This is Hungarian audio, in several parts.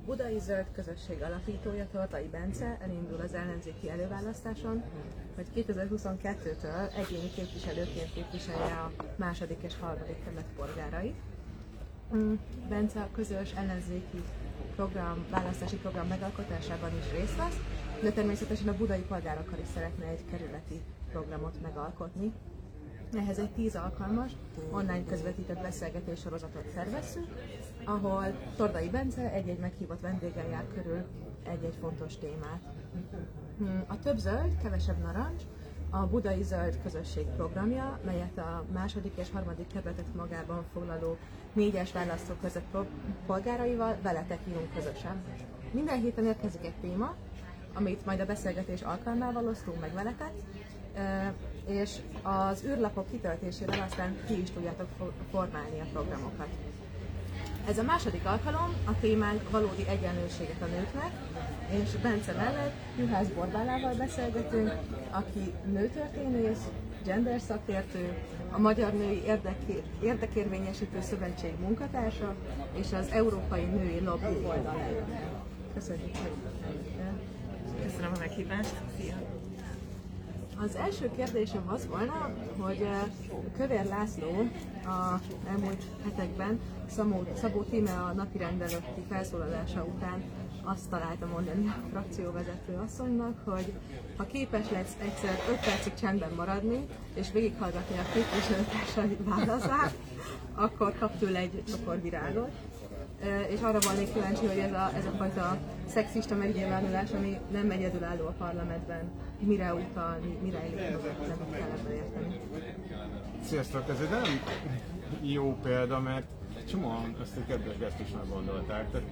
A Budai Zöld Közösség alapítója Tordai Bence elindul az ellenzéki előválasztáson, hogy 2022-től egyéni képviselőként képviselje a második és harmadik kerület polgárait. Bence a közös ellenzéki program, választási program megalkotásában is részt vesz, de természetesen a budai polgárokkal is szeretne egy kerületi programot megalkotni. Ehhez egy 10 alkalmas online közvetített beszélgetés sorozatot szervezzük, ahol Tordai Bence egy-egy meghívott vendéggel jár körül egy-egy fontos témát. A Több Zöld, Kevesebb Narancs a Budai Zöld Közösség programja, melyet a második és harmadik kerületet magában foglaló 4-es választókörzet polgáraival veletek írunk közösen. Minden héten érkezik egy téma, amit majd a beszélgetés alkalmával osztunk meg veletek, és az űrlapok kitöltésével aztán ki is tudjátok formálni a programokat. Ez a második alkalom, a témánk valódi egyenlőséget a nőknek, és Bence mellett Juhász Borbálával beszélgetünk, aki nőtörténész, gender szakértő, a Magyar Női Érdekérvényesítő Szövetség munkatársa és az Európai Női Lobby oldal elnöke. Köszönjük, hogy köszönöm a meghívást! Szia! Az első kérdésem az volna, hogy Kövér László az elmúlt hetekben Szabó Tímea napirend előtti felszólalása után azt találta mondani a frakcióvezető asszonynak, hogy ha képes lesz egyszer 5 percig csendben maradni és végighallgatni a képviselőtársai válaszát, akkor kap tőle egy csokor virágot. És arra volnék kíváncsi, hogy ez a fajta szexista megnyilvánulás, ami nem egyedülálló a parlamentben, mire utal, mire előtt, nem kell ebből érteni. Sziasztok! Ez egy nem jó példa, mert csomóan ezt a kedves gesztusnak gondolták. Tehát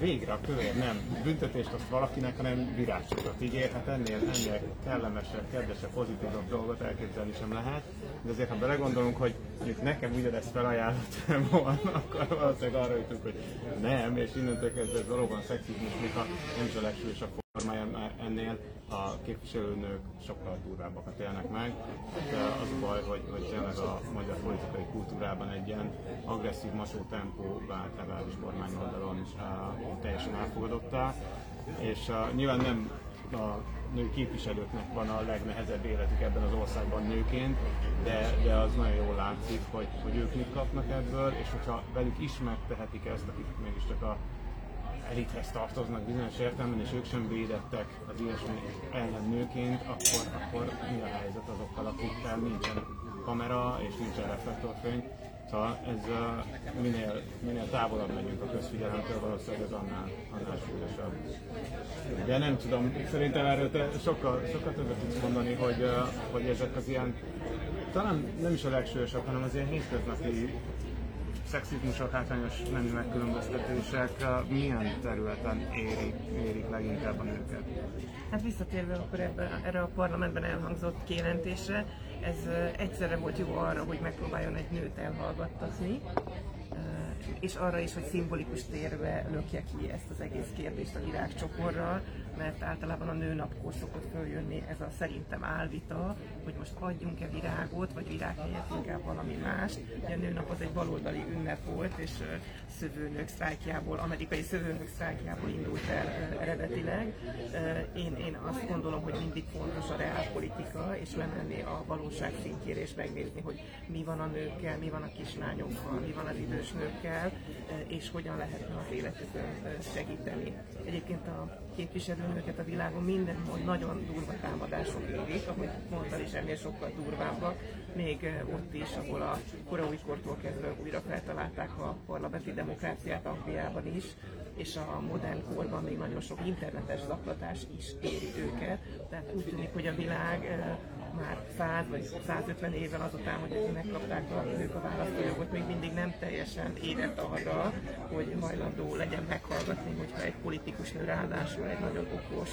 végre a Kövér nem büntetést azt valakinek, hanem virágcsokat ígér. Hát ennél kellemesebb, kedvesebb, pozitívabb dolgot elképzelni sem lehet. De azért, ha belegondolunk, hogy itt nekem ugyanezt felajánlottam volna, akkor valószínűleg arra jutunk, hogy nem, és innentől kezdve ez valóban szexizmusnak a nem is a legsúlyosabb formája, ennél a képviselőnők sokkal durvábbakat élnek meg. Az a baj, hogy tényleg a magyar politikai kultúrában egy ilyen agresszív macsó tempó vált legalábbis kormány oldalon teljesen elfogadottá, és nyilván nem a női képviselőknek van a legnehezebb életük ebben az országban nőként, de az nagyon jól látszik, hogy ők mit kapnak ebből, és hogyha velük is megtehetik ezt, akik mégis csak a elithez tartoznak bizonyos értelemben, és ők sem védettek az ilyesmi ellen nőként, akkor mi a helyzet azokkal, akikkel nincsen kamera és nincsen reflektorfény. Szóval ez minél távolabb megyünk a közfigyelemtől, valószínűleg ez annál súlyosabb. De nem tudom, szerintem erről te sokkal többet tudsz mondani, hogy ezek az ilyen, talán nem is a legsúlyosabb, hanem az ilyen hétköznapi szexizmusok, hátrányos nemi megkülönböztetések milyen területen érik leginkább a nőket? Hát visszatérve akkor erre a parlamentben elhangzott kijelentésre, ez egyszerre volt jó arra, hogy megpróbáljon egy nőt elhallgattatni, és arra is, hogy szimbolikus térbe lökje ki ezt az egész kérdést a virágcsokorral, mert általában a nőnapkor szokott följönni ez a szerintem álvita, hogy most adjunk-e virágot, vagy virág helyett inkább valami más. Ugye a nőnap az egy baloldali ünnep volt, és szövőnők sztrájkjából, amerikai szövőnők sztrájkjából indult el eredetileg. Én azt gondolom, hogy mindig fontos a reálpolitika, és lemenni a valóság szintjére, és megnézni, hogy mi van a nőkkel, mi van a kislányokkal, mi van az idős nőkkel, és hogyan lehetne az életükön segíteni. Egyébként a képviselőnőket a világon mindenhol nagyon durva támadások érik, ahogy mondtad is, ennél sokkal durvábbak, még ott is, ahol a kora újkortól kezdve újra feltalálták a parlamenti demokráciát Angliában is, és a modern korban még nagyon sok internetes zaklatás is éri őket, tehát úgy tűnik, hogy a világ már 100 vagy 150 évvel azután, hogy megkapták a választójogot, még mindig nem teljesen érett arra, hogy hajlandó legyen meghallgatni, hogyha egy politikus nő, ráadásul egy nagyon okos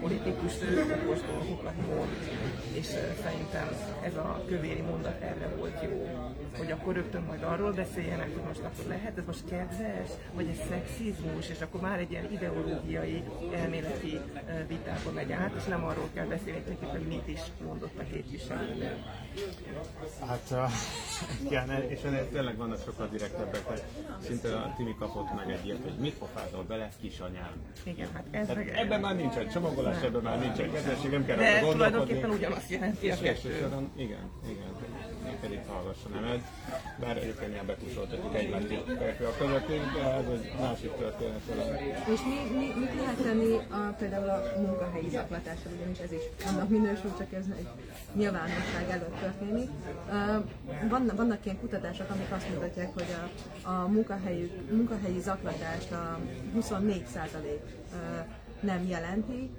politikus nő okos dolgokat mond. És szerintem ez a kövéri mondat erre volt jó, hogy akkor rögtön majd arról beszéljenek, hogy most akkor lehet, ez most kedves, vagy ez szexizmus, és akkor már egy ilyen ideológiai, elméleti vitába megy át, és nem arról kell beszélni, hogy mit is mond mondott a képviselő. Hát, igen, és ennél tényleg vannak sokkal direktebbek. Szinte a Timi kapott meg egy ilyet, hogy mit pofázol bele, kisanyám. Igen, hát ez ebben már nincs egy csomagolás, ebben már nincs egy kedvesség, nem kell arra gondolkodni. De tulajdonképpen ugyanazt jelenti a kettő. Igen. Én pedig hallgassanám el. Bár egyébként ilyen betusoltatjuk egymást a közöttük, de ez egy másik történet. És mit lehet tenni például a munkahelyi zaklatással, ugyanis ez is annak minősül, csak ez egy nyilvánosság előtt történik. Vannak ilyen kutatások, amik azt mutatják, hogy a munkahelyi zaklatást a 24% nem jelenti.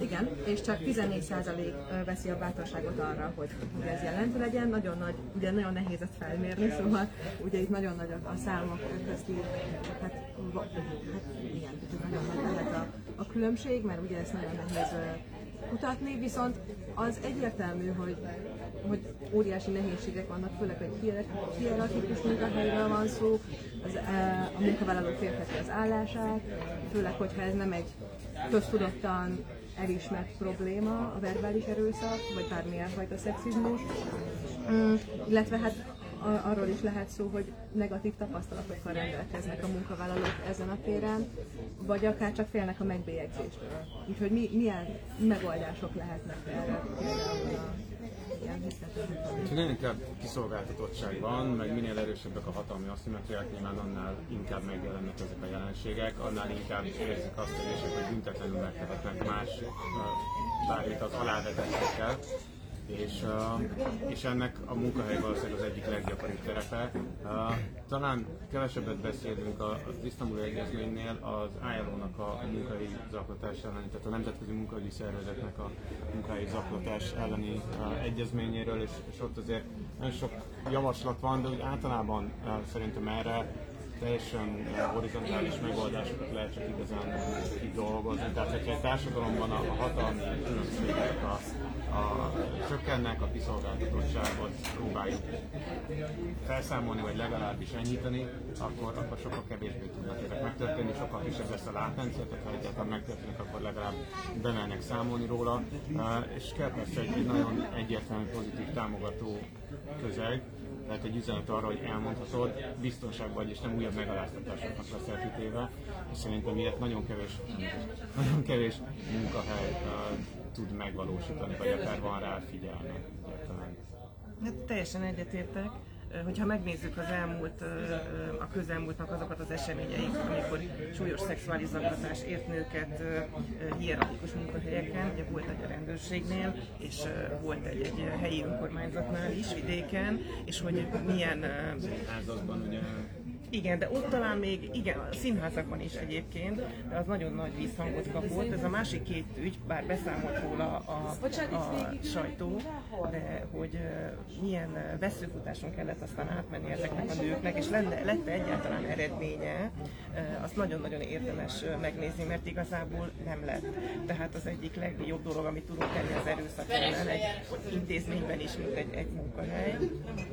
Igen, és csak 14% veszi a bátorságot arra, hogy ez jelentő legyen. Nagyon nagy, ugye nagyon nehéz ezt felmérni, szóval ugye itt nagyon nagy a számok közti, igen, nagyon nagy lehet a különbség, mert ugye ezt nagyon nehéz kutatni, viszont az egyértelmű, hogy óriási nehézségek vannak, főleg, hogy hierarchikus munkahelyről van szó, a munkavállaló férheti az állását, főleg, hogyha ez nem egy köztudottan elismert probléma, a verbális erőszak, vagy bármilyen fajta szexizmus, illetve hát arról is lehet szó, hogy negatív tapasztalatokkal rendelkeznek a munkavállalók ezen a téren, vagy akár csak félnek a megbélyegzéstől. Úgyhogy milyen megoldások lehetnek erre? Nagyon inkább kiszolgáltatottság van, meg minél erősebbek a hatalmi aszimmetriák, nyilván annál inkább megjelennek ezek a jelenségek, annál inkább érzik azt, hogy büntetlenül megtehetnek más, bármit az alávezetésekkel. És ennek a munkahely valószínűleg az egyik leggyakoribb terepe. Talán kevesebbet beszélünk az Isztambuli Egyezménynél az ILO-nak a munkahelyi zaklatás elleni, tehát a Nemzetközi Munkahelyi Szervezetnek a munkahelyi zaklatás elleni egyezményéről, és ott azért nagyon sok javaslat van, de úgy általában szerintem erre teljesen horizontális megoldásokat lehet csak igazán kidolgozni. Tehát, hogyha egy társadalomban a hatalmi különbségek csökkennek, a kiszolgáltatottságot próbáljuk felszámolni, vagy legalábbis enyhíteni, akkor sokkal kevésbé tudnak ezek megtörténni, sokkal kisebb lesz a látrendszer, tehát ha egyáltalán megtörténik, akkor legalább bemennek számolni róla. És kell persze egy nagyon egyértelmű, pozitív, támogató közeg, tehát egy üzenet arra, hogy elmondhatod, biztonságban és nem újabb megaláztatásoknak leszel kitéve, és szerintem ilyet nagyon kevés munkahely tud megvalósítani, vagy akár van rá figyelni. Hát, teljesen egyetértek. Hogyha megnézzük az a közelmúltnak azokat az eseményeit, amikor súlyos szexuális zaklatás ért nőket hierarchikus munkahelyeken, ugye volt egy a rendőrségnél, és volt egy helyi önkormányzatnál is vidéken, és hogy milyen házakban ugye. Igen, de ott talán még, igen, a színházakban is egyébként, de az nagyon nagy visszhangot kapott. Ez a másik két ügy, bár beszámolt róla a sajtó, de hogy milyen vesszőfutáson kellett aztán átmenni ezeknek a nőknek, és lett egyáltalán eredménye, azt nagyon-nagyon érdemes megnézni, mert igazából nem lett. Tehát az egyik legjobb dolog, amit tudunk tenni az erőszak ellen egy intézményben is, mint egy munkahely,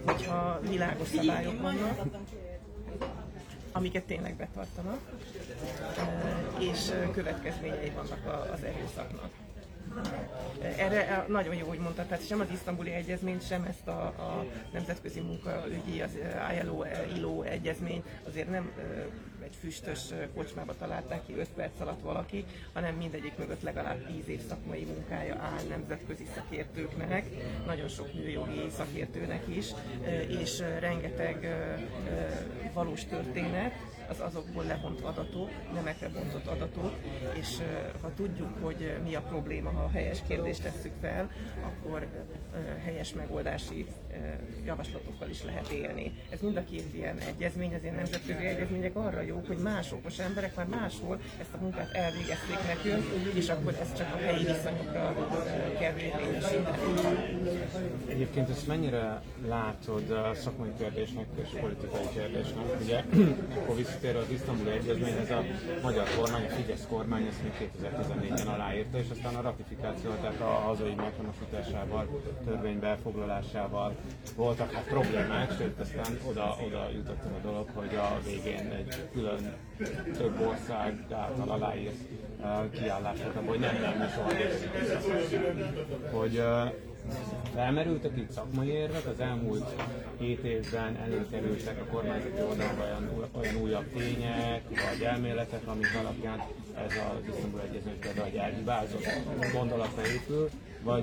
hogyha világos szabályok vannak, amiket tényleg betartanak, és következményei vannak az erőszaknak. Erre nagyon jó, hogy mondtad, tehát sem az Isztambuli Egyezményt, sem ezt a nemzetközi munkaügyi, az ILO egyezmény azért nem egy füstös kocsmába találták ki 5 perc alatt valaki, hanem mindegyik mögött legalább 10 év szakmai munkája áll nemzetközi szakértőknek, nagyon sok nőjogi szakértőnek is, és rengeteg valós történet, az azokból levont adatok, nemekre bontott adatok, és ha tudjuk, hogy mi a probléma, ha a helyes kérdést tesszük fel, akkor helyes megoldási javaslatokkal is lehet élni. Ez mind a két ilyen egyezmény, az ilyen nemzetközi egyezmények arra jók, hogy más okos emberek már máshol ezt a munkát elvégezték nekünk, és akkor ezt csak a helyi viszonyokra kell érvényesíteni. Egyébként ezt mennyire látod a szakmai kérdésnek és politikai kérdésnek, ugye? Akkor visszatérve az Isztambuli Egyezményhez, a magyar kormány, a Fidesz kormány ezt még 2014-ben aláírta, és aztán a ratifikáció, tehát a hazai meghonosításával, törvénybe foglalásával voltak hát problémák, sőt aztán oda jutottam a dolog, hogy a végén egy külön több ország által aláírt kiállás volt, hogy nem lenne soha hogy felmerültek itt szakmai érvek, az elmúlt 7 évben előkerültek a kormányzati oldalban olyan újabb tények, vagy elméletek, amik alapján ez az Isztambuli Egyezmény például egy elhibázott gondolatra épül,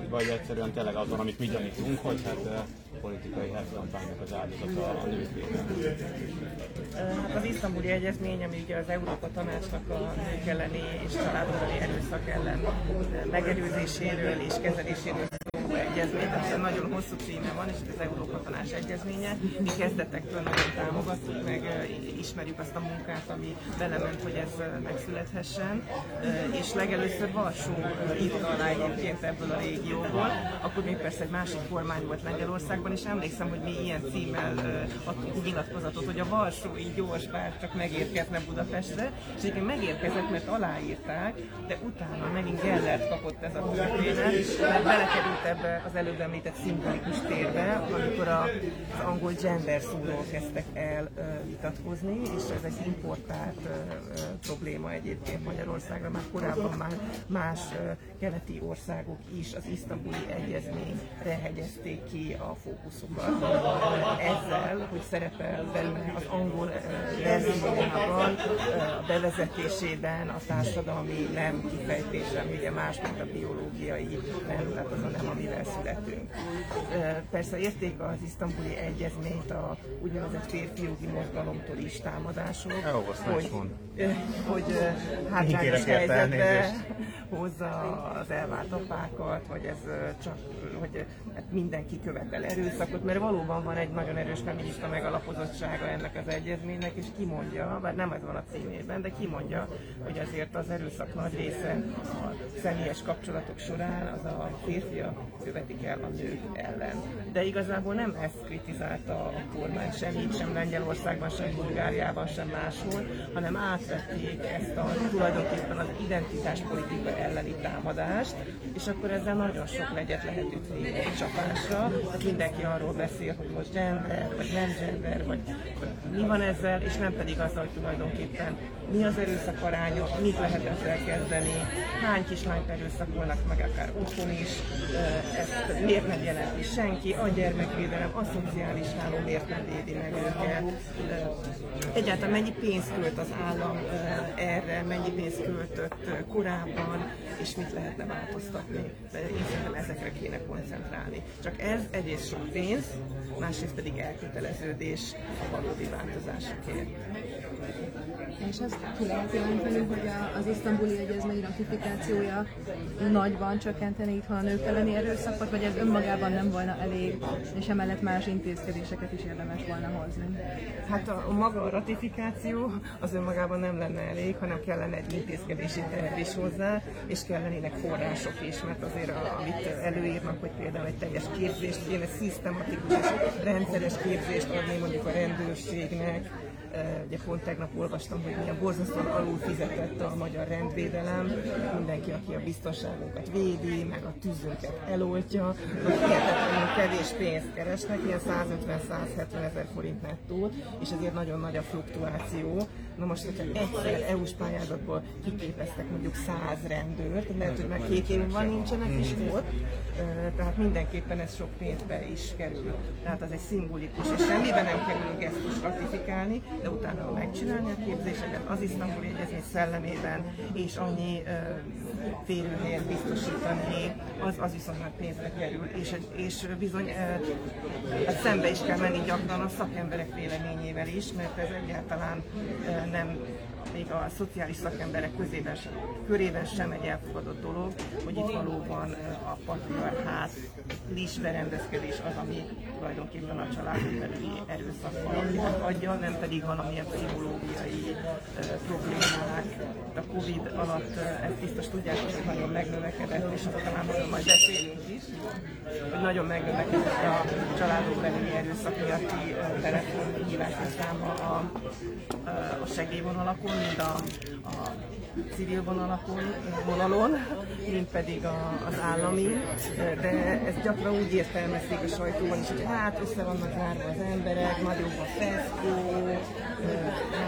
vagy egyszerűen tényleg azon, amit mi gyanítunk, hogy hát politikai kampánynak az áldozata a nőkében. Hát az Isztambuli Egyezmény, ami ugye az Európa Tanácsnak a nők elleni és családbeli erőszak ellen megelőzéséről és kezeléséről egyezmény, tehát nagyon hosszú címe van, és az Európa Tanács egyezménye. Mi kezdetektől nagyon támogattuk, meg ismerjük azt a munkát, ami belement, hogy ez megszülethessen. És legelőször Varsó írta alá egyébként ebből a régióból, akkor még persze egy másik kormány volt Lengyelországban, és emlékszem, hogy mi ilyen címmel adtunk nyilatkozatot, hogy a Varsó így gyors, bár csak megérkezne Budapestre, és egyébként megérkezett, mert aláírták, de utána megint gellert kapott ez a történet, mert belekerült ebbe az előbb említett szimbolikus térbe, amikor az angol gender szóról kezdtek el vitatkozni, és ez egy importált probléma egyébként Magyarországra, már korábban már más keleti országok is az Isztambuli Egyezményre hegyezték ki a fókuszukat ezzel, hogy szerepel benne az angol verziójában, a bevezetésében a társadalmi nem kifejtése, ugye más, mint a biológiai nem, tehát az a nem, amivel születünk. Persze érték az Isztambuli Egyezményt a úgynevezett férfijogi mozgalomtól is támadások, hogy hátrányos helyzetbe hozza az elvált apákat, vagy ez csak, hogy mindenki követel erőszakot, mert valóban van egy nagyon erős feminista megalapozottsága ennek az egyezménynek, és kimondja, bár nem ez van a címében, de kimondja, hogy azért az erőszak nagy része a személyes kapcsolatok során az a férfiak követik el a nők ellen. De igazából nem ezt kritizálta a kormány sem így, sem Lengyelországban, sem Bulgáriában, sem máshol, hanem átvették ezt a tulajdonképpen az identitáspolitika elleni támadást, és akkor ezzel nagyon sok legyet lehet ütni egy csapásra. Tehát mindenki arról beszél, hogy most gender, vagy nem gender, vagy mi van ezzel, és nem pedig azzal, hogy tulajdonképpen mi az erőszak aránya, mit lehet ezzel kezdeni, hány kislányt erőszakolnak meg akár otthon is, ezt miért nem jelenti senki, a gyermekvédelem, a szociális háló miért nem védi meg őket, egyáltalán mennyi pénzt költ az állam erre, mennyi pénzt költött korábban, és mit lehetne változtatni. Én szerintem ezekre kéne koncentrálni. Csak ez egyrészt sok pénz, másrészt pedig elköteleződés a valódi változásokért. És azt ki lehet jelenteni, hogy az Isztambuli Egyezmény ratifikációja nagyban csökkenteni itthon a nők elleni erőszakot, vagy ez önmagában nem volna elég, és emellett más intézkedéseket is érdemes volna hozni? Hát a maga a ratifikáció az önmagában nem lenne elég, hanem kellene egy intézkedési terv is hozzá, és kellenének források is, mert azért amit előírnak, hogy például egy teljes képzést kéne, szisztematikus és rendszeres képzést adni mondjuk a rendőrségnek. Ugye pont tegnap olvastam, hogy milyen borzasztóan alul fizetett a magyar rendvédelem, mindenki, aki a biztonságunkat védi, meg a tűzünket eloltja, hihetetlenül kevés pénzt keresnek, ilyen 150-170 ezer forint nettó, és ezért nagyon nagy a fluktuáció. Na most, hogyha egyszer EU-s pályázatból kiképeztek mondjuk 100 rendőrt, lehet, hogy már 2 év van nincsenek is ott, tehát mindenképpen ez sok pénzbe is kerül. Tehát az egy szimbolikus, és semmiben nem kerül gesztus ratifikálni, de utána megcsinálni a képzéseket az Isztambuli Egyezmény szellemében, és annyi férőhelyet biztosítani, az viszont már pénzbe kerül, és bizony szembe is kell menni gyakran a szakemberek véleményével is, mert ez egyáltalán nem, még a szociális szakemberek körében sem egy elfogadott dolog, hogy itt valóban a patriarchát berendezkedés az, ami tulajdonképpen a családon belüli erőszak adja, nem pedig valamilyen pszichológiai problémák. A Covid alatt ezt biztos tudják, hogy nagyon megnövekedett, és talán majd beszélünk is, hogy nagyon megnövekedett a családok belüli erőszak miatti telefonhívások száma a segélyvonalakon, mind a civil vonalon, mint pedig az állami, de ezt gyakran úgy értelmezték a sajtóban is, hogy hát össze vannak várva az emberek, nagyobb a feszkó,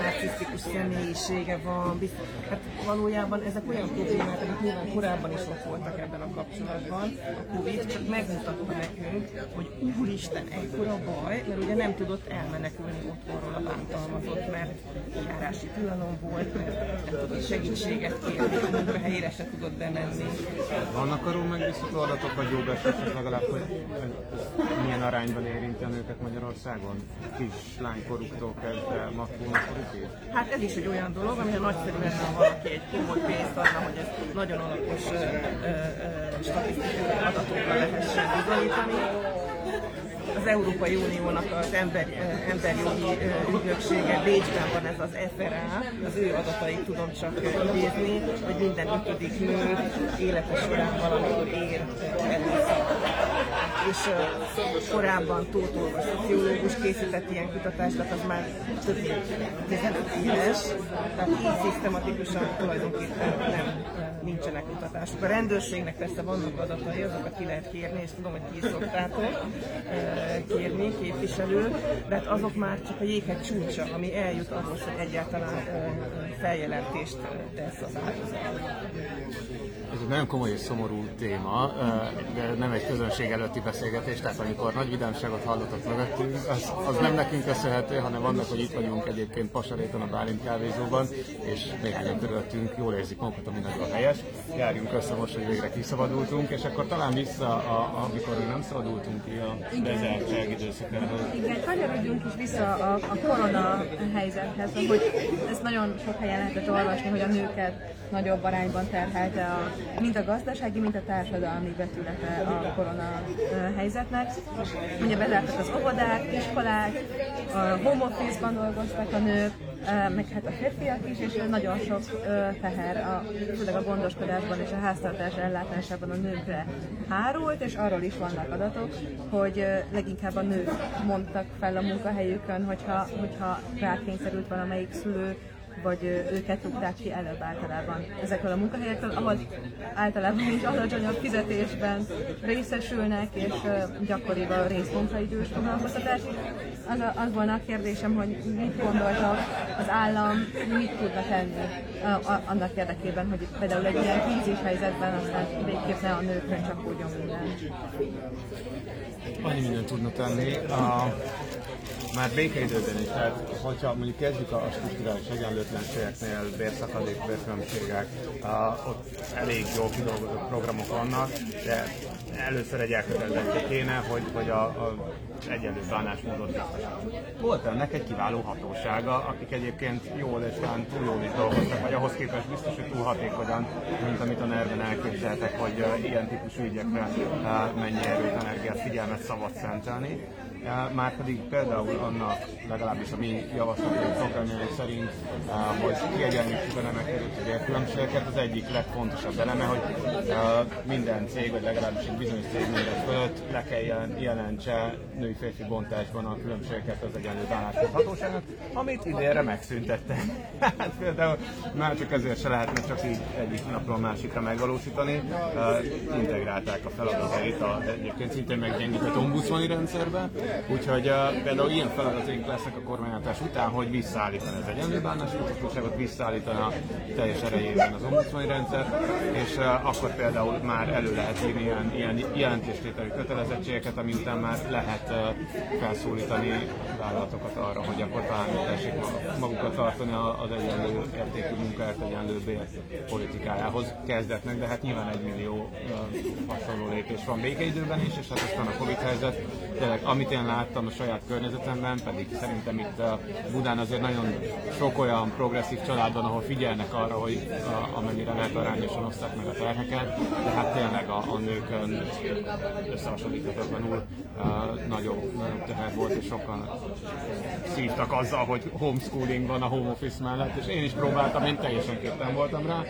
narcisztikus személyisége van, hát valójában ezek olyan problémák, amik nyilván korábban is ott voltak ebben a kapcsolatban, a Covid csak megmutatta nekünk, hogy úristen, ekkora baj, mert ugye nem tudott elmenekülni otthonról a bántalmazott, mert járási tilalom volt, mert nem tudott segítséget kérni, a munkahelyére se tudott bemenni. Vannak arról megbízható adatok, vagy jobb esetleg legalább, hogy milyen arányban érinti a nőket Magyarországon? Kislánykoruktól kezdve matkónakorukig? Hát ez is egy olyan dolog, amire nagyszerűen van valaki egy komoly pénzt adna, hogy ezt nagyon alapos statisztikai adatokra lehessen bizonyítani. Az Európai Uniónak az emberjogi ügynöksége, Bécsben van ez az FRA, az ő adatait tudom csak idézni, hogy minden 5. nő élete során valamikor ér erőszakot. És korábban Tóth Olga szociológus készített ilyen kutatást, tehát az már több mint 15 éves, tehát így szisztematikusan tulajdonképpen nincsenek kutatások. A rendőrségnek persze vannak adatai, azokat ki lehet kérni, és tudom, hogy ki is szoktátok kérni, képviselő, de hát azok már csak a jéghegy csúcsa, ami eljut ahhoz, hogy egyáltalán feljelentést tesz az áldozat. Ez egy nagyon komoly és szomorú téma, de nem egy közönség előtti beszélgetés, tehát amikor nagy vidámságot hallotok mögöttünk, az nem nekünk köszönhető, hanem annak, hogy itt vagyunk egyébként Pasaréton a Bálint kávézóban, és néhányan töröltünk, jól érzik magunkat, ami nagyon helyes. Járjunk össze most, hogy végre kiszabadultunk, és akkor talán vissza, amikor még nem szabadultunk ki a bezártság időszakában. Igen, kanyarodjunk is vissza a korona helyzethez, hogy ezt nagyon sok helyen lehetett olvasni, hogy a nőket nagyobb arányban terhelte mind a gazdasági, mind a társadalmi vetülete a korona helyzetnek. Ugye bezártak az óvodák, iskolák, a home office-ban dolgoztak a nők, meg hát a férfiak is, és nagyon sok teher, főleg a gondoskodásban és a háztartás ellátásában a nőkre hárult, és arról is vannak adatok, hogy leginkább a nők mondtak fel a munkahelyükön, hogyha rákényszerült valamelyik szülő, vagy őket rúgták ki előbb általában ezekről a munkahelyektől, ahol általában is alacsonyabb fizetésben részesülnek, és gyakoribb a részmunkaidős foglalkoztatás. Az volna a kérdésem, hogy mit gondoltak az állam, mit tudna tenni annak érdekében, hogy például egy ilyen krízis helyzetben aztán végképp ne a nőkre csapódjon minden. Annyi mindent tudna tenni. Már békeidőben is, tehát hogyha mondjuk kezdjük a strukturális egyenlőtlenségeknél, bérszakadék, bérkülönbségek, ott elég jól kidolgozott programok vannak, de először egy elkötelezettség kéne, hogy az egyenlő bánásmódot biztosítsuk. Volt ennek egy kiváló hatósága, akik egyébként jól és talán túl jól is dolgoztak, vagy ahhoz képest biztos, hogy túl hatékonyan, mint amit a NER-ben elképzeltek, hogy ilyen típusú ügyekre mennyi erőt, energiát, figyelmet szabad szentelni. Már pedig például annak, legalábbis a mi javaslatunk programjaink szerint, hogy kiegyenlítsük a nemek közötti bérkülönbségeket, az egyik legfontosabb eleme, hogy minden cég, vagy legalábbis egy bizonyos cég minden fölött le kell jelentse női-férfi bontásban a különbségeket az egyenlő bánásmód hatóságnak, amit idénre megszüntettek. Hát például már csak ezért se lehetne csak így egyik napról másikra megvalósítani. Integrálták a feladatait egyébként szintén meggyengített ombudsmani rendszerbe. Úgyhogy például ilyen feladataink lesznek a kormányváltás után, hogy visszaállítani az egyenlő bánásmódot, visszaállítani a teljes erejében az ombudsmani rendszer, és akkor például már elő lehet írni ilyen jelentéstételi kötelezettségeket, ami után már lehet felszólítani vállalatokat arra, hogy akkor talán tessék magukat tartani az egyenlő értékű munkáért, egyenlő bér politikájához kezdetnek, de hát nyilván 1 millió hasonló lépés van békeidőben is, és hát aztán a Covid helyzet, tényleg, amit ilyen láttam a saját környezetemben, pedig szerintem itt Budán azért nagyon sok olyan progresszív család van, ahol figyelnek arra, hogy amennyire lehet arányosan oszták meg a terheket, de hát tényleg a nőkön összehasonlíthatatlanul nagyobb teher volt, és sokan szívtak azzal, hogy homeschooling van a home office mellett, és én is próbáltam, én teljesen képtelen voltam rá.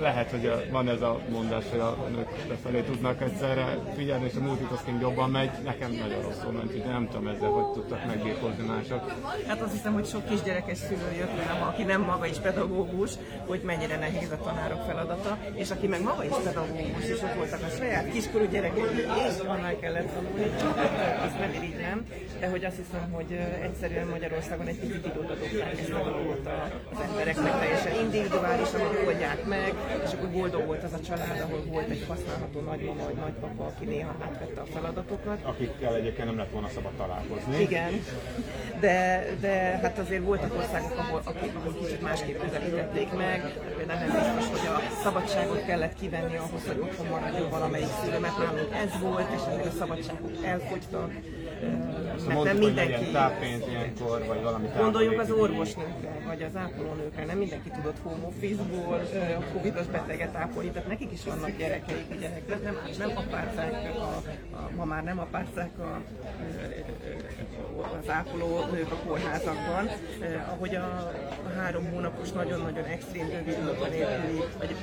Lehet, hogy van ez a mondás, hogy a nők befelé tudnak egyszerre figyelni, és a multitasking jobban megy, nekem nagyon rosszul ment, így nem tudom ezzel, hogy tudtak megbírkozni mások. Hát azt hiszem, hogy sok kisgyerekes szülő jött velem, aki nem maga is pedagógus, hogy mennyire nehéz a tanárok feladata, és aki meg maga is pedagógus, és ott voltak a saját kiskorú gyerekek, és annál kellett tanulni, azt nem irigylem, de hogy azt hiszem, hogy egyszerűen Magyarországon egy kicsit időt adották ezt a dolgot az embereknek, teljesen individuálisan oldják meg, és akkor boldog volt az a család, ahol volt egy használható nagymama vagy nagypapa, aki néha átvette a feladatokat. Akikkel egyébként nem lett volna szabad találkozni. Igen, de hát azért voltak országok, ahol kicsit másképp közelítették meg, például nem biztos, hogy a szabadságot kellett kivenni ahhoz, hogy otthon maradjon valamelyik szülő, mert nálunk ez volt, és ezek a szabadságok elfogytak. Mondjuk, nem mindenki, hogy legyen táppénz ilyenkor, vagy valami táppénz. Gondoljunk az orvosnőkre, vagy az ápolónőkre, nem mindenki tudott home office-ból covidos beteget ápolni, tehát nekik is vannak gyerekeik, gyerekek, nem apácák, ma már nem apácák az ápolónők a kórházakban, ahogy a 3 hónapos nagyon-nagyon extrém rövid munkanélküli, vagy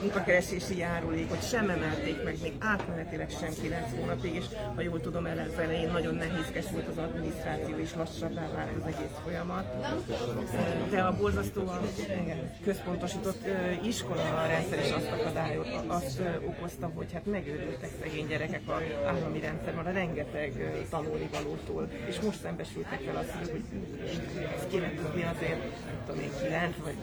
munkakeresési járulék, hogy sem emelték meg, még átmenetileg sem 9 hónapig, és ha jól tudom, az elején nagyon nehézkes volt az adminisztráció, és lassabbá vált az egész folyamat. De a borzasztóan központosított iskola rendszer is azt akadályozta, azt okozta, hogy hát megőrültek szegény gyerekek az állami rendszerben, a rengeteg tanulnivalótól, és most szembesültek fel azt, hogy kéne tudni azért, nem tudom én, 9 vagy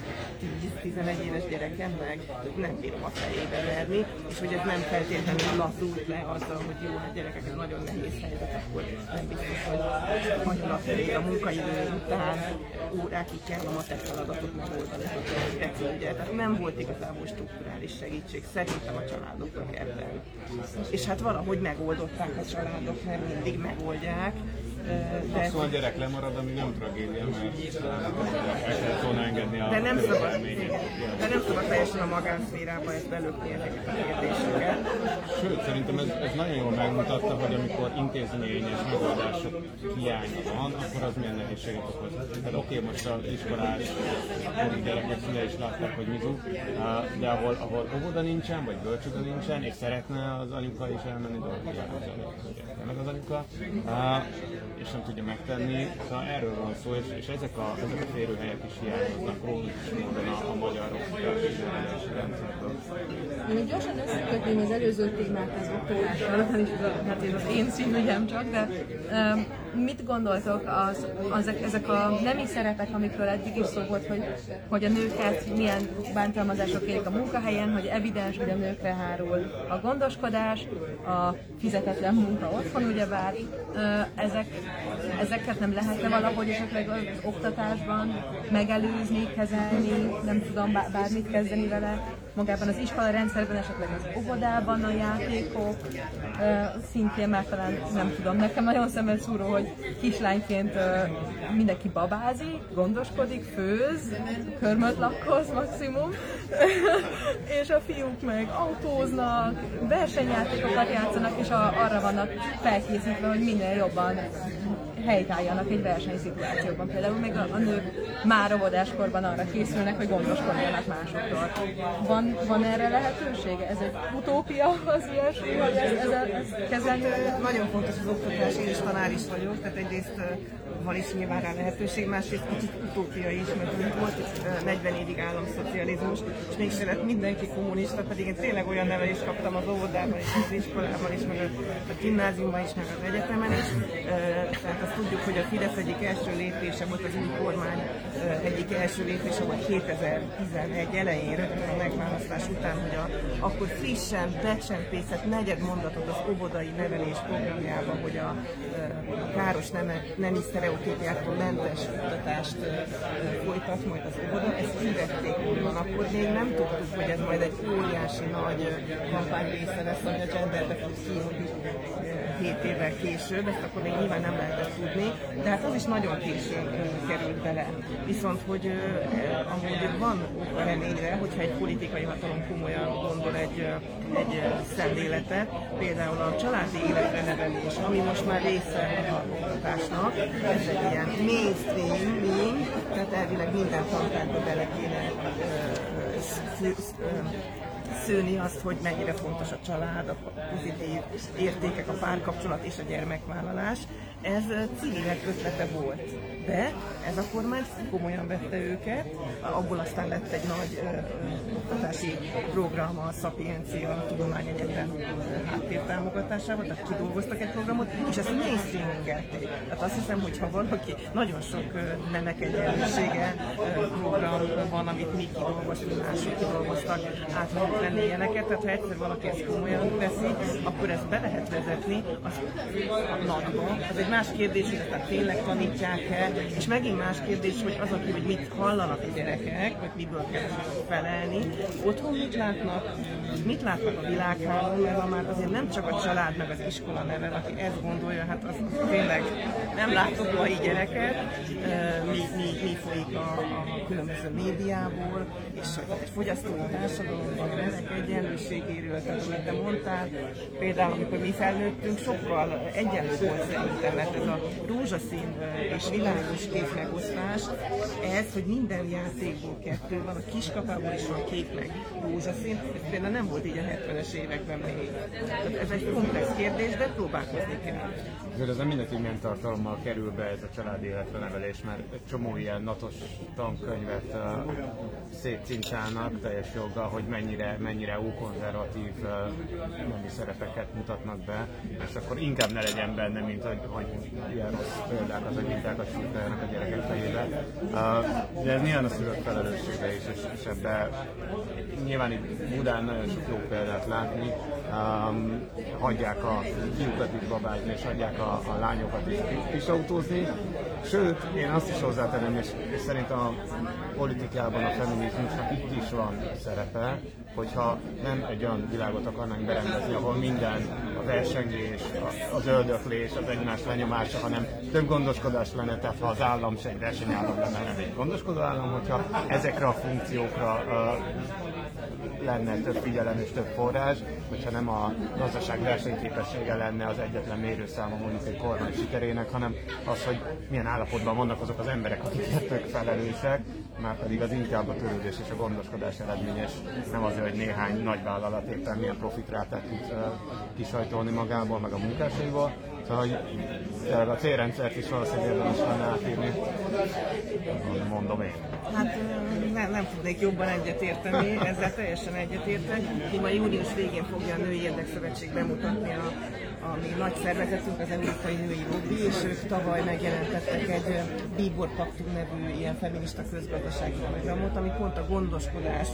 10-11 éves gyerekemnek, hogy nem bírom a fejébe verni, és hogy ez nem feltétlenül lazult le azzal, hogy jó, hát gyerekek, ez nagyon nehéz helyzet, akkor nem biztos, hogy a munkaidő után órákig kell a matek feladatot megoldani, hogy tetszik, ugye? Tehát nem volt igazából strukturális segítség, szerintem a családoknak ebben. És hát valahogy megoldották a családok, mert mindig megoldják. Szóval a gyerek lemarad, ami nem tragédia, mert el kell volna engedni a törvényét. De nem szabad teljesen a magánszférába ezt belökni ezeket a kérdéseket. Sőt, szerintem ez nagyon jól megmutatta, hogy amikor intézményes megoldások hiánya van, akkor az milyen nehézséget okoz. Tehát oké, most az iskolás gyerekek szüle is látták, hogy mizu, de ahol óvoda nincsen, vagy bölcsőde nincsen, és szeretne az anyuka is elmenni dolgozni, meg az anyuka, és nem tudja megtenni, szóval erről van szó, és ezek a férőhelyek is hiányoznak logikus módon a magyar oktatási rendszerből. Én gyorsan összekötném az előző témát az oktatással, hát ez az én színügyem csak, de mit gondoltok ezek a nemi szerepek, amikről eddig is szó volt, hogy a nőket milyen bántalmazások érik a munkahelyen, hogy evidens, hogy a nőkre hárul a gondoskodás, a fizetetlen munka otthon, ugyebár ezeket nem lehetne valahogy esetleg az oktatásban megelőzni, kezelni, nem tudom, bármit kezdeni vele, magában az iskola rendszerben, esetleg az óvodában a játékok szintén már talán nem tudom, nekem nagyon szemben szúró, hogy kislányként mindenki babázik, gondoskodik, főz, körmöt lakkoz maximum, és a fiúk meg autóznak, versenyjátékokat játszanak, és arra vannak felkészítve, hogy minél jobban helytálljanak egy versenyszituációban. Például még a nők már óvodáskorban arra készülnek, hogy gondoskodjanak másokról. Van erre lehetősége? Ez egy utópia az ilyesmi, hogy ez kezelhető? Nagyon fontos az oktatás, én is tanár is vagyok, tehát egyrészt van is nyilván rá lehetőség, másrészt kicsit utópia is, mert volt 40 évig államszocializmus, és mégse lett mindenki kommunista, pedig én tényleg olyan nevelést kaptam az óvodában és az iskolában is, meg a gimnáziumban is, meg az egyetemen is. Tehát azt tudjuk, hogy a Fidesz egyik első lépése volt, az új kormány egyik első lépése volt 2011 elején, rögtön a megválasztás után, hogy akkor frissen becsempészett negyed mondatot az óvodai nevelés programjába, hogy a káros nemi sztereotípiáktól mentes oktatást folytat majd az óvoda, ezt kivették onnan alapodni, nem tudtuk, hogy ez majd egy óriási nagy kampány része lesz, hogy a genderbe fog szólni 7 évvel később, ezt akkor még nyilván nem lehetett tudni, de hát az is nagyon későn került bele. Viszont, hogy amúgy van oka reményre, hogyha egy politikai hatalom komolyan gondol egy szemléletet, például a családi életre nevelés, ami most már része a oktatásnak, ez egy ilyen mainstream, tehát elvileg minden tantárba bele kéne szőni azt, hogy mennyire fontos a család, a pozitív értékek, a párkapcsolat és a gyermekvállalás. Ez civilek ötlete volt, de ez a kormány komolyan vette őket, abból aztán lett egy nagy oktatási program a Sapientia Tudományegyetem háttértámogatásával, tehát kidolgoztak egy programot, és ezt mainstream-en kelték. Tehát azt hiszem, hogy ha valaki, nagyon sok nemek egyenlősége program van, amit mi kidolgoztunk, mások kidolgoztak, átmenni lennéjeneket, tehát ha egyszer valaki ezt komolyan veszi, akkor ezt be lehet vezetni a nagyban. Az egy más kérdés, hogy ezt tényleg tanítják-e, és megint más kérdés, hogy az, aki, hogy mit hallanak a gyerekek, vagy miből kell felelni, otthon mit látnak a világháron, mert már azért nem csak a család, meg az iskola nevel, aki ezt gondolja, hát az tényleg nem látok mai gyereket, mi folyik a különböző médiából, és egy fogyasztói társadalomban, ennek egyenlőségéről, tehát amit te mondtál, például amikor mi felnőttünk, sokkal egyenlő volt szerintem, mert ez a rózsaszín és világos kék megosztás, ez, hogy minden játékból kettő van, a kiskapából is van kék meg rózsaszín, ez például nem volt így a 70-es években még. Tehát ez egy komplex kérdés, de próbálkozni kell. De ez nem mindegy, hogy milyen tartalommal kerül be ez a családi életre nevelés, mert csomó ilyen natos tankönyvet szétcincálnak teljes joggal, hogy mennyire ókonzervatív szerepeket mutatnak be, mert akkor inkább ne legyen benne, mint hogy ilyen rossz példákat, vagy mintákat sújtáljanak a gyerekek fejébe. De ez nyilván a szülők felelőssége is, és ebben nyilván itt Budán nagyon sok jó példát látni. Hagyják a fiúkat is babázni, és hagyják a lányokat is kisautózni. Sőt, én azt is hozzátenem, és szerintem a politikában a feminizmusnak itt is van szerepe, hogyha nem egy olyan világot akarnánk berendezni, ahol minden a versengés, az öldöklés, az egymás lenyomása, hanem több gondoskodás lenne, tehát ha az állam se egy versenyállam lenne, hanem egy gondoskodó állam, hogyha ezekre a funkciókra lenne több figyelem és több forrás, hogyha nem a gazdaság versenyképessége lenne az egyetlen mérőszáma mondjuk egy kormány sikerének, hanem az, hogy milyen állapotban vannak azok az emberek, akik tök felelősek, már pedig az inkább a törődés és a gondoskodás eredményes, nem azért, hogy néhány nagyvállalat éppen milyen profitrátát tud kisajtolni magából, meg a munkásaiból. Szóval, hogy a célrendszert is valószínűleg érdemes lenne átírni, mondom én. Hát nem tudnék jobban egyetérteni, ezzel teljesen egyetértek. Majd június végén fogja a Női Érdekszövetség bemutatni a mi nagy szervezetünk, az Európai Női Lobby, és ők tavaly megjelentettek egy Bíbor Paktum nevű ilyen feminista közgazdasági programot, ami pont a gondoskodás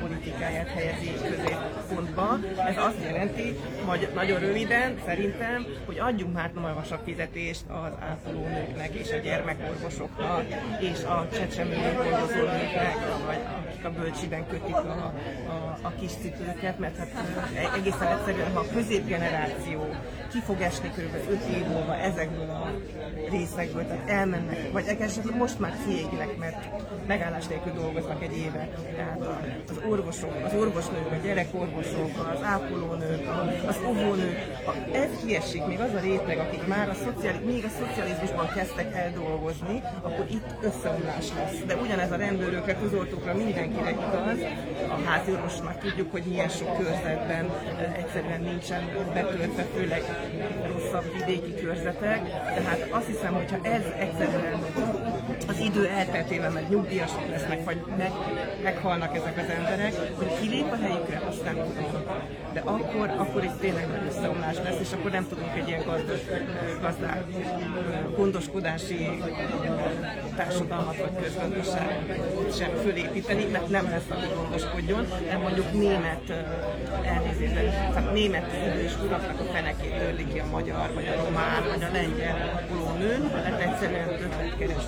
politikáját helyezi középpontba. Ez azt jelenti, hogy nagyon röviden szerintem, hogy adjunk már magasabb fizetést az ápolónőknek és a gyermekorvosoknak és a csecsemőgondozónőknek, vagy akik a bölcsiben kötik a kis cipőket, mert hát egészen egyszerűen, ha a középgeneráció ki fog esni kb. 5 év múlva ezekből a részekből, tehát elmennek, vagy esetleg most már kiégnek, mert megállás nélkül dolgoznak egy éve. Tehát az orvosok, az orvosnők, a gyerekorvosok, az ápolónők, az óvónők, ez kiesik még az a réteg, akik már még a szocializmusban kezdtek el dolgozni, akkor itt összeomlás lesz. De ugyanez a rendőrökre, tűzoltókra, mindenkire igaz. A háziorvosnak tudjuk, hogy milyen sok körzetben egyszerűen nincsen betöltve, főleg rosszabb vidéki körzetek. Tehát azt hiszem, hogyha ez egyszerűen az idő elteltével, mert nyugdíjasok lesznek, vagy meghalnak ezek az emberek, hogy kilép a helyükre, azt nem tudom. De akkor itt tényleg már összeomlás lesz, és akkor nem tudunk egy ilyen gondoskodási társadalmat vagy közgazdaságot sem fölépíteni, mert nem lesz, aki gondoskodjon, de mondjuk német idős uraknak a fenekét törli ki a magyar, vagy a román, vagy a lengyel ápolónőn, mert egyszerűen többet keres.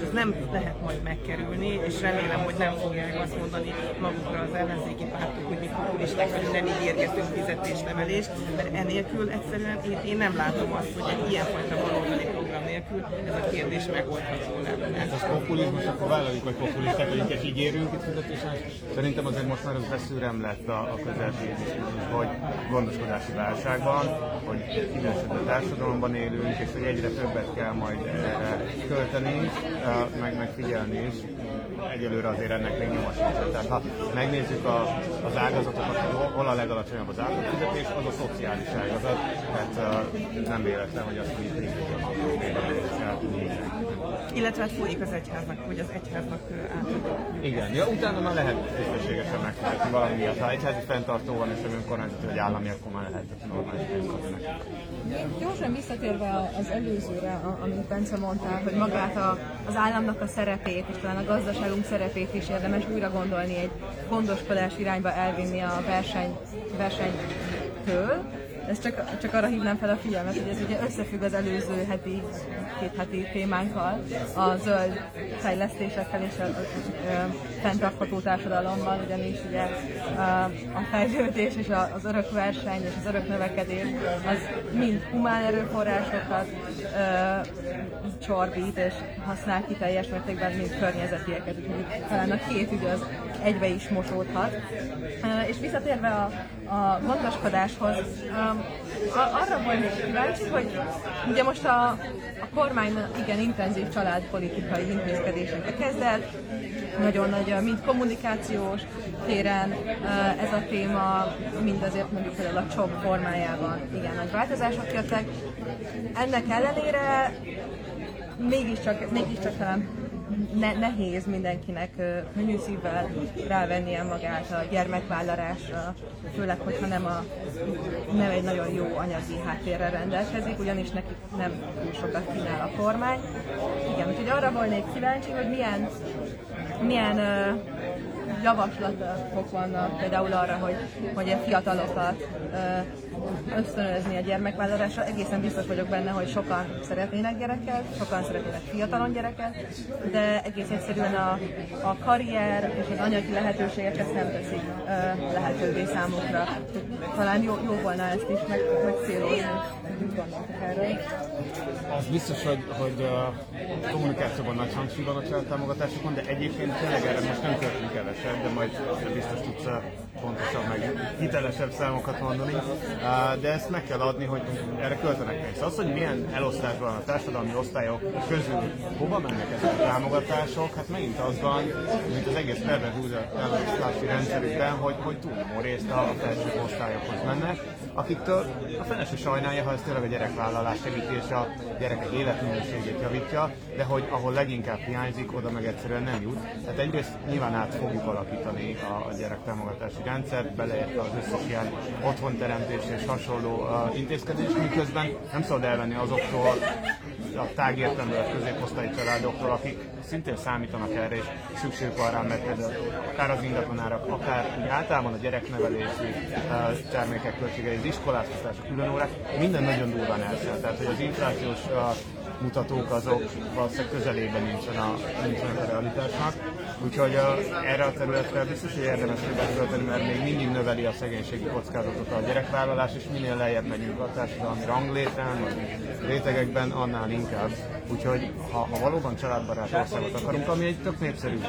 Ez nem lehet majd megkerülni, és remélem, hogy nem fogják azt mondani magukra az ellenzéki pártok, hogy mi populisták, hogy nem ígérgetünk fizetésnevelést, mert enélkül egyszerűen én nem látom azt, hogy egy ilyenfajta valódi program nélkül ez a kérdés megoldható lenne. Ez az populizmus, akkor vállaljuk, hogy populisták vagyunk, ígérünk itt fizetésnevelést. Szerintem azért most már az veszőrem lett a közelségét, hogy gondoskodási válságban, hogy idősödő társadalomban élünk, és hogy egyre többet kell majd erre költeni, meg figyelni is. Egyelőre azért ennek még nyomás nincs. Tehát ha megnézzük az ágazatokat, hol a legalacsonyabb az átlagfizetés, az a szociális ágazat. Tehát nem véletlen, hogy azt mondjuk nézzük. Illetve folyik az egyháznak, hogy az egyháznak átadjuk. Igen, ja, utána már lehet tisztességesen megfizetni valami miatt. Ha egyházi fenntartó van, és önkormányzati vagy állami, akkor már lehet normális pénznek. Gyorsan visszatérve az előzőre, amit Bence mondtál, hogy magát az államnak a szerepét, és talán a gazdaságunk szerepét is érdemes újra gondolni, egy gondoskodás irányba elvinni a versenytől. Ezt csak arra hívnám fel a figyelmet, hogy ez ugye összefügg az előző heti, két heti témánkkal, a zöld fejlesztésekkel és a fenntartható társadalommal, ugyanis ugye a fejlődés és az örök verseny és az örök növekedés az mind humán erőforrásokat csorbít és használ ki teljes mértékben, mint környezetieket, úgyhogy talán a két ügy az egybe is mosódhat. És visszatérve a gondoskodáshoz, arra volt kíváncsi, hogy ugye most a kormány igen intenzív családpolitikai intézkedésekbe kezdett, nagyon nagy, mind kommunikációs téren ez a téma, mind azért mondjuk például a csomag formájában igen nagy változások jöttek. Ennek ellenére mégiscsak talán nehéz mindenkinek könnyű szívvel rávennie magát a gyermekvállalásra, főleg, hogyha nem egy nagyon jó anyagi háttérrel rendelkezik, ugyanis nekik nem túl sokat kínál a kormány. Igen, úgyhogy arra volnék kíváncsi, hogy milyen javaslatok vannak például arra, hogy a fiatalokat ösztönözni a gyermekvállalásra. Egészen biztos vagyok benne, hogy sokan szeretnének gyereket, sokan szeretnének fiatalon gyereket, de egész egyszerűen a karrier és az anyagi lehetőségek ezt nem teszik lehetővé számukra. Talán jó volna ezt is megcélozni. Az biztos, hogy a kommunikációban nagy hangsúly van a családtámogatásokon, de egyébként tényleg erre most nem költünk kevesebb, de majd biztos tudsz pontosan meg hitelesebb számokat mondani. De ezt meg kell adni, hogy erre költenek pénzt. Az, hogy milyen elosztásban a társadalmi osztályok közül hova mennek ezek a támogatások, hát megint az van, mint az egész elosztási rendszerükben, hogy túlnyomó részt a felső osztályokhoz mennek, akiktől a fene se sajnálja, ha ez tényleg a gyerekvállalás segítése, a gyerekek életminőségét javítja, de hogy ahol leginkább hiányzik, oda meg egyszerűen nem jut. Tehát egyrészt nyilván át fogjuk alakítani a gyerektámogatási rendszert, beleértve az összes ilyen otthonteremtés és hasonló intézkedés, miközben nem szabad elvenni azoktól, a tágértelműen középosztályi családoktól, akik szintén számítanak erre, és szükségük van rá, mert akár az ingatlanárak, akár általában a gyereknevelési termékek költségei, az iskoláztatások, különórák, minden nagyon durván elszáll. Tehát, hogy az inflációs mutatók azok valószínűleg közelében nincsenek a realitásnak. Úgyhogy erre a területre biztos, hogy érdemes többet költeni, mert még mindig növeli a szegénységi kockázatot a gyerekvállalás, és minél lejjebb megyünk a társadalmi ranglétrán, vagy rétegekben, annál inkább. Úgyhogy ha valóban családbarát országot akarunk, ami egy tök népszerű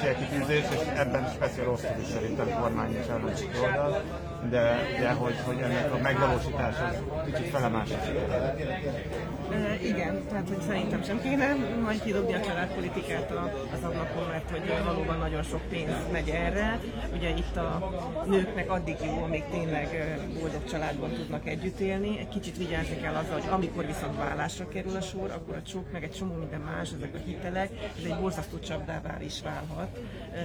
célkitűzés, és ebben speciál osztod is szerintem kormány és ellenzéki oldal, de hogy ennek a megvalósítása kicsit felemás. Igen, tehát hogy szerintem sem kéne majd kidobni a családpolitikát az ablakon, mert hogy valóban nagyon sok pénz megy erre. Ugye itt a nőknek addig jó, amíg tényleg boldog családban tudnak együtt élni. Egy kicsit vigyázni kell azzal, hogy amikor viszont vállásra kerül a sor, akkor a csók, meg egy csomó minden más, ezek a hitelek, ez egy borzasztó csapdává is válhat,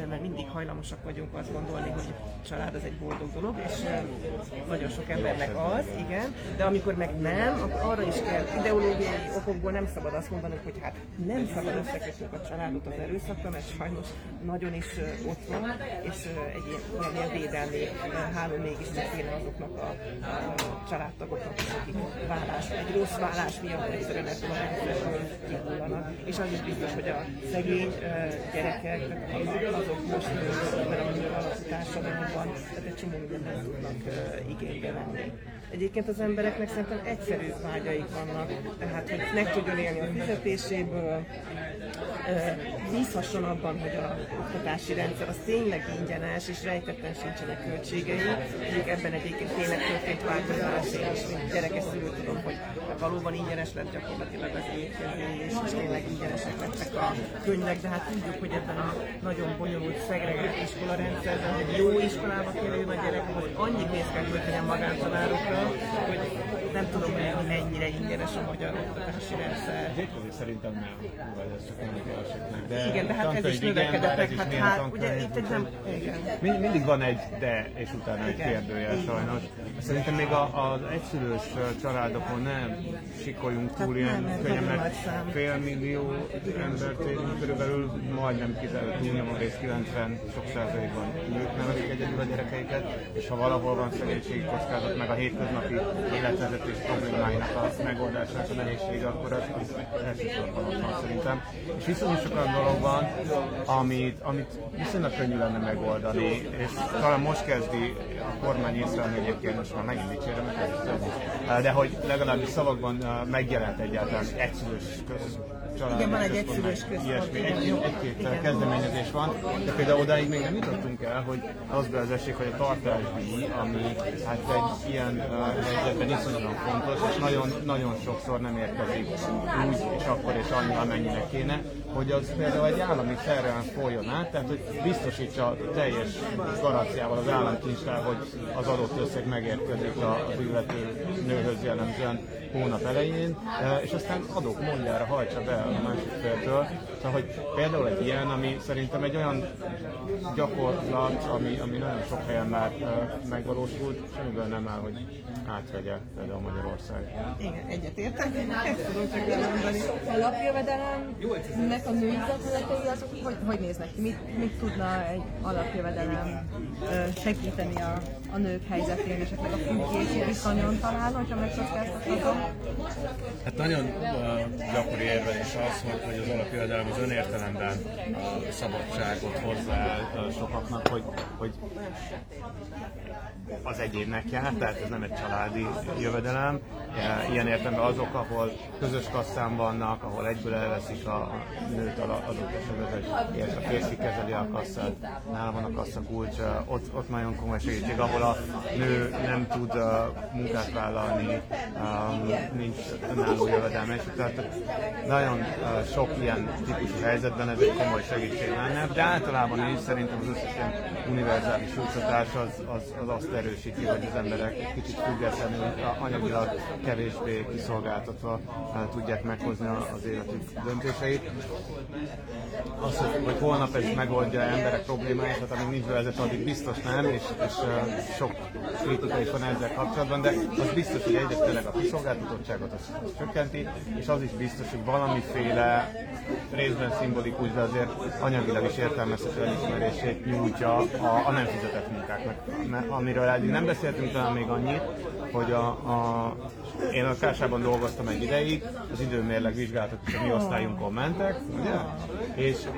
mert mindig hajlamosak vagyunk azt gondolni, hogy a család az egy boldog dolog, és nagyon sok embernek az, igen, de amikor meg nem, akkor arra is kell, ideológiai okokból nem szabad azt mondanunk, hogy hát nem szabad összekötnünk a családot az erőszakra, mert sajnos nagyon is ott van, és egy ilyen védelmi háló mégis kéne azoknak a családtagoknak, akik egy rossz vállás miatt egyszerűen kiadóban. És az is biztos, hogy a szegény gyerekek, azok most a társadalomban, tehát egy csomó mindent nem tudnak igénybe venni. Egyébként az embereknek szerintem egyszerűbb vágyaik vannak, tehát hogy meg tudjon élni a fizetéséből, bízhasson abban, hogy a oktatási rendszer az tényleg ingyenes, és rejtetten sincsenek költségei. Még ebben egyébként tényleg történt változás, és mint gyerekes szülő tudom, hogy valóban ingyenes lett gyakorlatilag az étkezés, és tényleg ingyenesek lettek a könyvek, de hát tudjuk, hogy ebben a nagyon bonyolult szegregált iskola rendszerben, hogy jó iskolába kerüljön a gyerek, hogy annyit néz kell költeni magántanárokra, hogy nem tudom, hogy mennyire ingyenes a magyar oktatási rendszer. Szerintem nem, vagy ez csak mindenkinek, de igen, de hát ez is növekedett, hát ugye itt egy nem... Mindig van egy de, és utána egy kérdőjel sajnos. Szerintem még az egyszülős családokon nem sikoljunk túl ilyen könnyen, mert 500 000 embert érünk körülbelül, majdnem túlnyomó rész 90%-ban nők nevelik egyedül a gyerekeiket, és ha valahol van szegénységi kockázat, meg a hétköznapi életvezetés problémáinak a megoldásának a nehézsége, akkor az elsősorban ott van szerintem. És viszonylag sokan dolog van, amit viszonylag könnyű lenne megoldani, és talán most kezdi a kormány észrevenni, egyébként most már megint dicsérem, de hogy legalábbis szavakban megjelent egyáltalán egyszülős család. Igen, van egy egyszülős központ. Egy-két kezdeményezés van, de például odáig még nem jutottunk el, hogy az bevezessék, hogy a tartásdíj, ami hát egy ilyen helyzetben iszonyatosan fontos, és nagyon sokszor nem érkezik úgy, és akkor és annyi, amennyinek kéne, hogy az például egy állami szerven folyjon át, tehát hogy biztosítsa teljes garanciával az államkincstár, hogy az adott összeg megérkezik az illető nőhöz jellemzően hónap elején, és aztán adók mondjára hajtsa be a másik féltől. Szóval, hogy például egy ilyen, ami szerintem egy olyan gyakorlat, ami nagyon sok helyen már megvalósult, semmiből nem áll, hogy átvegye például Magyarország. Igen, egyetértek. Ezt tudom csak elmondani. A lapjövedelemnek a női vetületei azok hogy néznek ki? Mit tudna egy alapjövedelem segíteni a nők helyzetén, és esetleg a függési viszonyon talán, hogyha megkockáztathatom? Hát nagyon gyakori érvelés az, hogy az alapjövedelem az önértelemben szabadságot hozzá sokaknak, hogy az egyének jár, tehát ez nem egy családi jövedelem. Ilyen értelemben azok, ahol közös kasszán vannak, ahol egyből elveszik a nőt adott esetben, és a férfi kezeli a kasszát, nála van a kasszakulcs, ott nagyon komoly segítség, ahol a nő nem tud munkát vállalni, nincs önálló jövedelme, tehát nagyon sok ilyen típusú helyzetben ez egy komoly segítség lenne, de általában is szerintem az összes ilyen univerzális juttatás az azt erősíti, hogy az emberek kicsit függetlenül, anyagilag kevésbé kiszolgáltatva tudják meghozni az életük döntéseit. Az, hogy holnap ez megoldja emberek problémáját, amíg nincs bevezet, addig biztos nem, és sok kritika is van ezzel kapcsolatban, de az biztos, hogy egyrészt tényleg a kiszolgáltatottságot az csökkenti, és az is biztos, hogy valamiféle részben szimbolikus, de azért anyagilag is értelmezhető elismerését nyújtja a nem fizetett munkáknak, amiről eddig nem beszéltünk talán még annyit, hogy én a Kásában dolgoztam egy ideig, az időmérleg vizsgálatok is a mi osztályunkon mentek, ugye?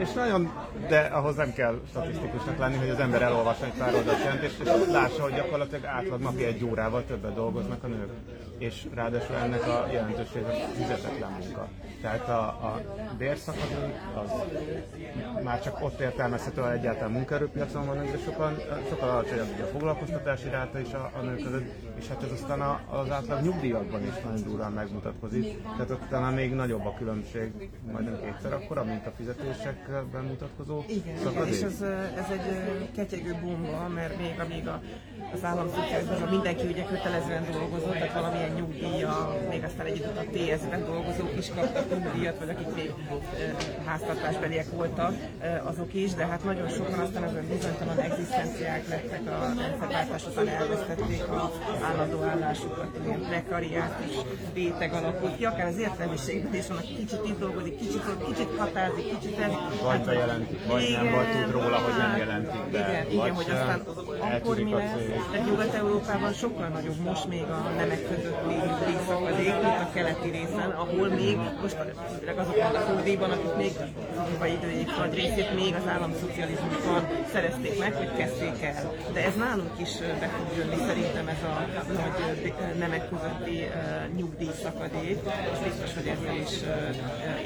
És nagyon, de ahhoz nem kell statisztikusnak lenni, hogy az ember elolvassa egy pár oldalt jelentést, és lássa, hogy gyakorlatilag átlag napi egy órával többet dolgoznak a nők. És ráadásul ennek a jelentős része fizetetlen munka. Tehát a bérszakadék az már csak ott értelmezhető, ha egyáltalán munkaerőpiacon vannak, de sokkal alacsonyabb a foglalkoztatási ráta is a nők között, és hát ez aztán az átlag nyugdíjakban is nagyon durván megmutatkozik. Tehát ott talán még nagyobb a különbség, majdnem kétszer akkora, mint a fizetésekben mutatkozó. Igen, és ez egy ketyegő bomba, mert még az államszükségben mindenki ugye kötelezően dolgozott, tehát valamilyen nyugdíja, még aztán egy időt a TSZ-ben dolgozók is kaptak nyugdíjat, vagy akik még háztartásbeliek voltak, azok is, de hát nagyon sokan aztán azon bizonytalan egzisztenciák lettek, a rendszerváltás után elvesztették az állandó állásukat, ilyen prekariátus réteg alakot, ki akár az értelmiségben is van, kicsit itt dolgozik, kicsit katázik, kicsit ez. Vagy bejelentik, vagy nem, vagy tud róla, hogy nem jelent. jelentik be, igen, hogy aztán akkor mi lesz, tehát Nyugat-Európában sokkal nagyobb most még a nemek közötti vízszakadék, mint a keleti részen, ahol még most azok a Fordíjban, akik még az időjük nagy részét még az államszocializmusban szerezték meg, hogy kezdték el. De ez nálunk is be fog jönni szerintem, ez a nagy nemek közötti nyugdíjszakadék, és biztos, hogy ezzel is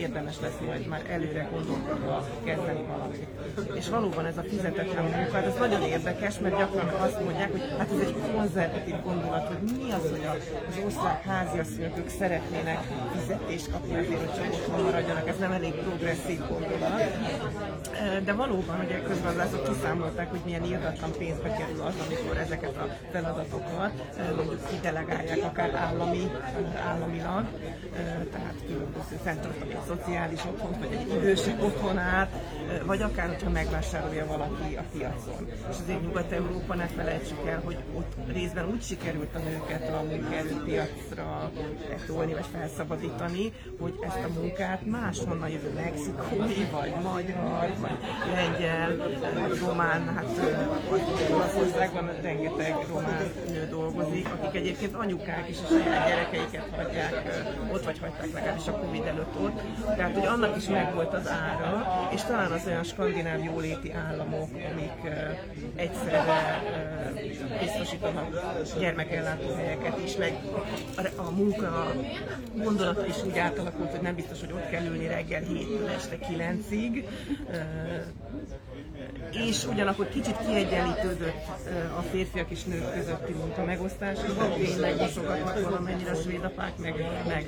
érdemes lesz majd már előre gondolkodva kezdeni valamit. És valóban ez a fizetetlen munka, ez nagyon érdekes, mert gyakran azt mondják, hogy hát ez egy konzervatív gondolat, hogy mi az, hogy az ország háziasszonyok szeretnének fizetést kapni azért, hogy csak otthon maradjanak, ez nem elég progresszív gondolat. De valóban, hogy a közgazdászok kiszámolták, hogy milyen irdatlan pénzbe kerül az, amikor ezeket a feladatokat mondjuk kidelegálják akár államilag, tehát különböző fenntartani a szociális otthont, vagy egy idősek otthonát, vagy akár, hogyha megvásárolja valaki a piacon. És azért Nyugat-Európa, ne felejtsük el, hogy ott részben úgy sikerült a nőket a munkaerőpiacra betolni, vagy felszabadítani, hogy ezt a munkát máshonnan jövő mexikói, vagy magyar, vagy lengyel, vagy román, hát Olaszországban rengeteg román nő dolgozik, akik egyébként anyukák is a saját gyerekeiket hagyják ott, vagy hagyták legalábbis a Covid előtt ott. Tehát, hogy annak is megvolt az ára, és talán az olyan skandináv jóléti államok, amik egyszerre biztosítanak gyermekellátóhelyeket is, meg a munka gondolata is úgy átalakult, hogy nem biztos, hogy ott kell ülni reggel 7-től este 9-ig, és ugyanakkor kicsit kiegyenlítődött a férfiak és nők közötti munka megosztás, tényleg mosogatnak valamennyire a svédapák, meg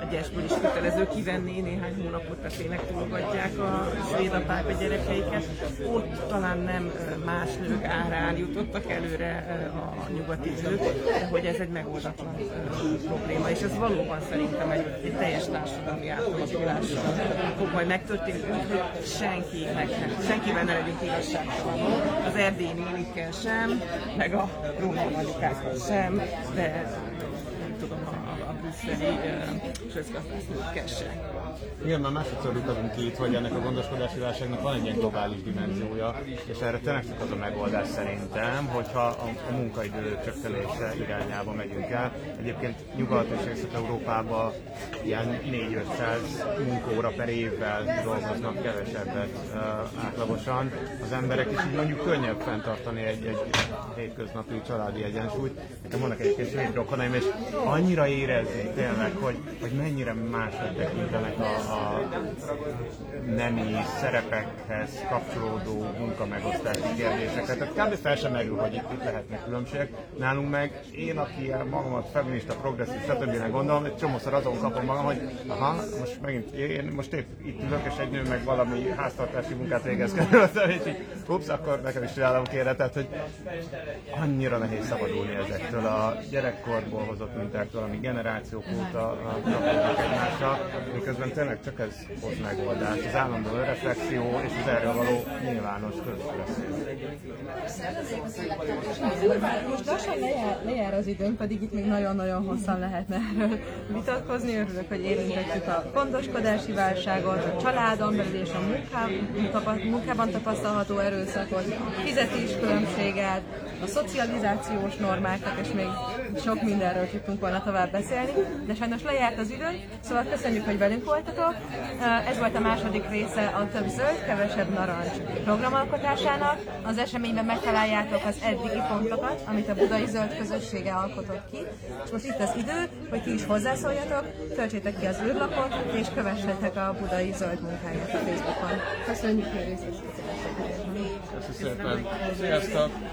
a gyásból is kötelező kivenni néhány hónapot, tehát tényleg túlogatják a svédapák a gyerekeiket. Ott talán nem más nők árán jutottak előre a nyugati nők, de hogy ez egy megoldatlan probléma, és ez valóban szerintem egy teljes társadalmi átalakulással fog majd megtörténni, hogy senkivel ne legyünk igazságtalanok, az erdélyi nőikkel sem, meg a római anyukákkal sem, de a brüsszeli közgazdásznőkkel sem. Igen, már másodszor utalunk ki itt, hogy ennek a gondoskodási válságnak van egy ilyen globális dimenziója, és erre tényleg az a megoldás szerintem, hogyha a munkaidő csökkenése irányába megyünk el. Egyébként Nyugat- és Észak-Európában ilyen 400-500 munkaóra per évvel dolgoznak kevesebbet átlagosan. Az emberek is így mondjuk könnyebb fenntartani egy hétköznapi családi egyensúlyt. Nekem vannak egyébként svéd rokonaim, és annyira érezni tényleg, hogy mennyire máshogy tekintenek a nemi szerepekhez kapcsolódó munkamegosztási kérdésekre. Tehát kb. Fel sem merül, hogy itt lehetnek különbségek. Nálunk meg én, aki magamat feminista, progresszív, stb. Gondolom, egy csomószor azon kapom magam, hogy aha, most megint én most épp itt ülök, és egy nő meg valami háztartási munkát végez körülöttem, és így ups, akkor nekem is csinálom kérre. Tehát, hogy annyira nehéz szabadulni ezektől a gyerekkorból hozott mintáktól, ami generációk óta kapcsolódik egymásra, miközben tényleg csak ez hoz megoldás, az állandó reflexió és az erről való nyilvános közbeszél. Most lassan lejár az időnk, pedig itt még nagyon-nagyon hosszan lehetne erről vitatkozni. Örülök, hogy érintettük a gondoskodási válságot, a családon belül és a munkában tapasztalható erőszakot, fizetéskülönbséget, a szocializációs normákat, és még sok mindenről tudtunk volna tovább beszélni, de sajnos lejárt az időnk, szóval köszönjük, hogy velünk voltatok. Ez volt a második része a Több zöld, kevesebb narancs programalkotásának. Az eseményben megtaláljátok az eddigi pontokat, amit a Budai Zöld Közössége alkotott ki. És most itt az idő, hogy ti is hozzászóljatok, töltsétek ki az űrlapot, és kövessetek a Budai Zöld munkáját a Facebookon. Köszönjük a részt! Köszönjük szépen! Sziasztok!